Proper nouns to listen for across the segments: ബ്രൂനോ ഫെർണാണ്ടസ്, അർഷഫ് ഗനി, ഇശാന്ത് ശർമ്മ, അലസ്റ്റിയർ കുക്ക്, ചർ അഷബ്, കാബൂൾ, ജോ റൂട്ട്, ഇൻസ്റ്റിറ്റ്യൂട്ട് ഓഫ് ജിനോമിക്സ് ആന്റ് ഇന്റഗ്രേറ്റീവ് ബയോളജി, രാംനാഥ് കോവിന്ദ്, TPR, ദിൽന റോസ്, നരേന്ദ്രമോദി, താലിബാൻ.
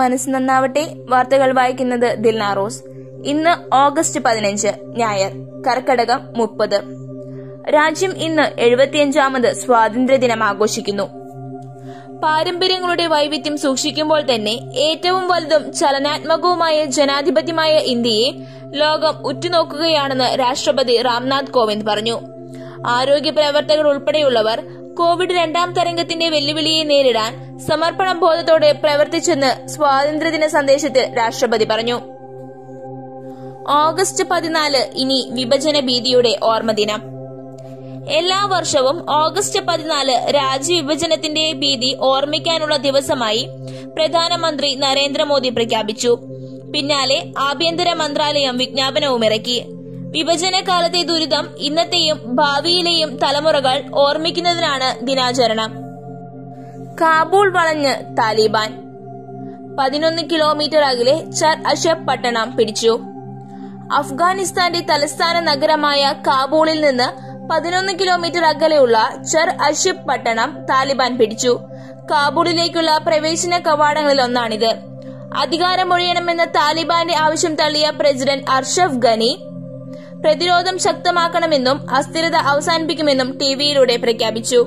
മനസ്സ് നന്നാവട്ടെ. വാർത്തകൾ വായിക്കുന്നത് ദിൽന റോസ്. ഇന്ന് ഓഗസ്റ്റ് 15, ഞായർ. കർക്കിടകം 30. രാജ്യം ഇന്ന് 75ാമത് സ്വാതന്ത്ര്യദിനം ആഘോഷിക്കുന്നു. പാരമ്പര്യങ്ങളുടെ വൈവിധ്യം സൂക്ഷിക്കുമ്പോൾ തന്നെ ഏറ്റവും വലുതും ചലനാത്മകവുമായ ജനാധിപത്യമായ ഇന്ത്യയെ ലോകം ഉറ്റുനോക്കുകയാണെന്ന് രാഷ്ട്രപതി രാംനാഥ് കോവിന്ദ് പറഞ്ഞു. ആരോഗ്യ പ്രവർത്തകർ ഉൾപ്പെടെയുള്ളവർ കോവിഡ് 2ാം തരംഗത്തിന്റെ വെല്ലുവിളിയെ നേരിടാൻ സമർപ്പണബോധത്തോടെ പ്രവർത്തിച്ചെന്ന് സ്വാതന്ത്ര്യദിന സന്ദേശത്തിൽ രാഷ്ട്രപതി പറഞ്ഞു. ഓഗസ്റ്റ് 14 ഇനി വിഭജന ഭീതിയുടെ ഓർമ്മദിനം. എല്ലാ വർഷവും ഓഗസ്റ്റ് 14 രാജ്യവിഭജനത്തിന്റെ ഭീതി ഓർമ്മിക്കാനുള്ള ദിവസമായി പ്രധാനമന്ത്രി നരേന്ദ്രമോദി പ്രഖ്യാപിച്ചു. പിന്നാലെ ആഭ്യന്തര മന്ത്രാലയം വിജ്ഞാപനവും ഇറക്കി. വിഭജന കാലത്തെ ദുരിതം ഇന്നത്തെയും ഭാവിയിലെയും തലമുറകൾ ഓർമ്മിക്കുന്നതിനാണ് ദിനാചരണം. കാബൂൾ വളഞ്ഞ് താലിബാൻ. 11 കിലോമീറ്റർ അകലെ ചർ അഷബ് പട്ടണം പിടിച്ചു. അഫ്ഗാനിസ്ഥാന്റെ തലസ്ഥാന നഗരമായ കാബൂളിൽ നിന്ന് 11 കിലോമീറ്റർ അകലെയുള്ള ചർ അഷബ് പട്ടണം താലിബാൻ പിടിച്ചു. കാബൂളിലേക്കുള്ള പ്രവേശന കവാടങ്ങളിലൊന്നാണിത്. അധികാരമൊഴിയണമെന്ന താലിബാന്റെ ആവശ്യം തള്ളിയ പ്രസിഡന്റ് അർഷഫ് ഗനി പ്രതിരോധം ശക്തമാക്കണമെന്നും അസ്ഥിരത അവസാനിപ്പിക്കുമെന്നും ടിവിയിലൂടെ പ്രഖ്യാപിച്ചു.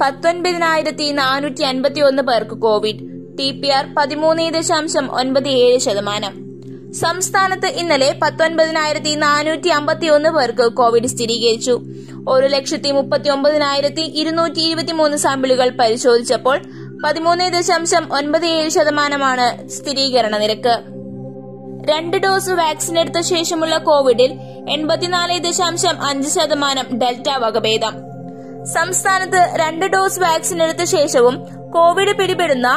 19,451 പേർക്ക് കോവിഡ്. TPR 13.97%. സംസ്ഥാനത്ത് ഇന്നലെ 19,451 പേർക്ക് കോവിഡ് സ്ഥിരീകരിച്ചു. 1,39,223 സാമ്പിളുകൾ പരിശോധിച്ചപ്പോൾ 13.97%മാണ് സ്ഥിരീകരണ നിരക്ക്. 2 ഡോസ് വാക്സിനെടുത്ത ശേഷമുള്ള കോവിഡിൽ 84.5% ഡെൽറ്റ വകഭേദം. സംസ്ഥാനത്ത് 2 ഡോസ് വാക്സിനെടുത്ത ശേഷവും കോവിഡ് പിടിപെടുന്ന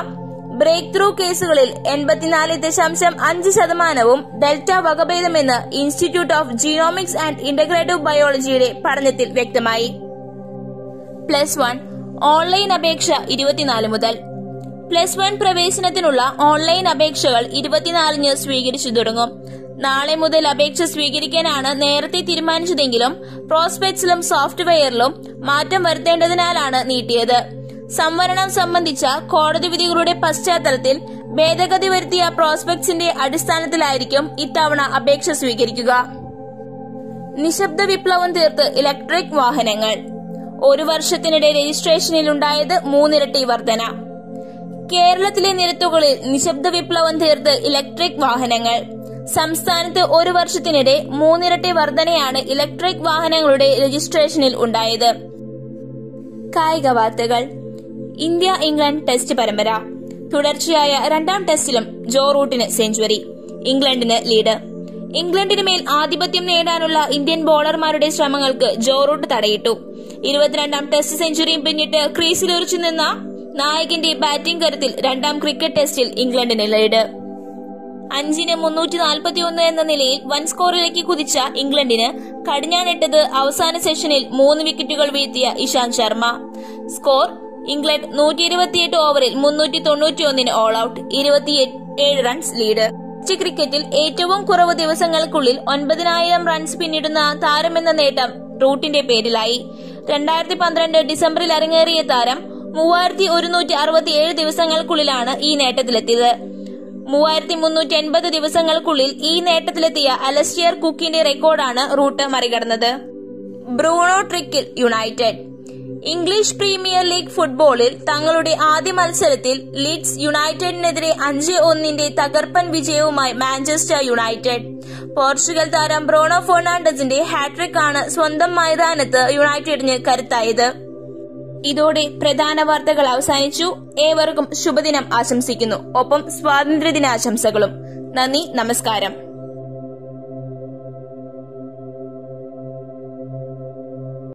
ബ്രേക്ക് ത്രൂ കേസുകളിൽ 84.5%വും ഡെൽറ്റ വകഭേദമെന്ന് institute of genomics and integrative ബയോളജിയുടെ പഠനത്തിൽ വ്യക്തമായി. +1 ഓൺലൈൻ അപേക്ഷ 24 മുതൽ. +1 പ്രവേശനത്തിനുള്ള ഓൺലൈൻ അപേക്ഷകൾ 24-ന് സ്വീകരിച്ചു തുടങ്ങും. നാളെ മുതൽ അപേക്ഷ സ്വീകരിക്കാനാണ് നേരത്തെ തീരുമാനിച്ചതെങ്കിലും പ്രോസ്പെക്ട്സിലും സോഫ്റ്റ്വെയറിലും മാറ്റം വരുത്തേണ്ടതിനാലാണ് നീട്ടിയത്. സംവരണം സംബന്ധിച്ച കോടതി വിധികളുടെ പശ്ചാത്തലത്തിൽ ഭേദഗതി വരുത്തിയ പ്രോസ്പെക്ട്സിന്റെ അടിസ്ഥാനത്തിലായിരിക്കും ഇത്തവണ അപേക്ഷ സ്വീകരിക്കുക. നിശബ്ദ വിപ്ലവം തീർത്ത് ഇലക്ട്രിക് വാഹനങ്ങൾ. 1 വർഷത്തിനിടെ രജിസ്ട്രേഷനിലുണ്ടായത് 3 ഇരട്ടി വർധന. കേരളത്തിലെ നിരത്തുകളിൽ നിശബ്ദ വിപ്ലവം തീർത്ത് ഇലക്ട്രിക് വാഹനങ്ങൾ. സംസ്ഥാനത്ത് 1 വർഷത്തിനിടെ 3 ഇരട്ടി വർധനയാണ് ഇലക്ട്രിക് വാഹനങ്ങളുടെ രജിസ്ട്രേഷനിൽ ഉണ്ടായത്. കായിക വാർത്തകൾ. ഇന്ത്യ ഇംഗ്ലണ്ട് ടെസ്റ്റ് പരമ്പര. തുടർച്ചയായ 2ാം ടെസ്റ്റിലും ജോ റൂട്ടിന് സെഞ്ചുറി. ഇംഗ്ലണ്ടിന് ലീഡ്. ഇംഗ്ലണ്ടിന് മേൽ ആധിപത്യം നേടാനുള്ള ഇന്ത്യൻ ബോളർമാരുടെ ശ്രമങ്ങൾക്ക് ജോ റൂട്ട് തടയിട്ടു. 22ാം ടെസ്റ്റ് സെഞ്ചുറിയും പിന്നിട്ട് ക്രീസിലുറച്ചു നിന്ന നായകന്റെ ബാറ്റിംഗ് കരുത്തിൽ 2ാം ക്രിക്കറ്റ് ടെസ്റ്റിൽ ഇംഗ്ലണ്ടിന് ലീഡ്. 5-341 എന്ന നിലയിൽ വൻ സ്കോറിലേക്ക് കുതിച്ച ഇംഗ്ലണ്ടിന് കടിഞ്ഞാനിട്ടത് അവസാന സെഷനിൽ 3 വിക്കറ്റുകൾ വീഴ്ത്തിയ ഇശാന്ത് ശർമ്മ. സ്കോർ: ഇംഗ്ലണ്ട് 128 ഓവറിൽ 391-ന് all out. 27 runs lead. Test ക്രിക്കറ്റിൽ ഏറ്റവും കുറവ് ദിവസങ്ങൾക്കുള്ളിൽ 9,000 റൺസ് പിന്നിടുന്ന താരമെന്ന നേട്ടം റൂട്ടിന്റെ പേരിലായി. 2012 ഡിസംബറിൽ അരങ്ങേറിയ താരം 3,167 ദിവസങ്ങൾക്കുള്ളിലാണ് ഈ നേട്ടത്തിലെത്തിയത്. 3,380 ദിവസങ്ങൾക്കുള്ളിൽ ഈ നേട്ടത്തിലെത്തിയ അലസ്റ്റിയർ കുക്കിന്റെ റെക്കോർഡാണ് റൂട്ട് മറികടന്നത്. ബ്രൂനോ ട്രിക്കിൽ യുണൈറ്റഡ്. ഇംഗ്ലീഷ് പ്രീമിയർ ലീഗ് ഫുട്ബോളിൽ തങ്ങളുടെ ആദ്യ മത്സരത്തിൽ ലീഡ്സ് യുണൈറ്റഡിനെതിരെ 5-1 തകർപ്പൻ വിജയവുമായി മാഞ്ചസ്റ്റർ യുണൈറ്റഡ്. പോർച്ചുഗൽ താരം ബ്രൂനോ ഫെർണാണ്ടസിന്റെ ഹാട്രിക് ആണ് സ്വന്തം മൈതാനത്ത് യുണൈറ്റഡിന് കരുത്തായത്. ഇതോടെ പ്രധാന വാർത്തകൾ അവസാനിച്ചു. ഏവർക്കും ശുഭദിനം ആശംസിക്കുന്നു. ഒപ്പം സ്വാതന്ത്ര്യദിനാശംസകളും. നന്ദി, നമസ്കാരം.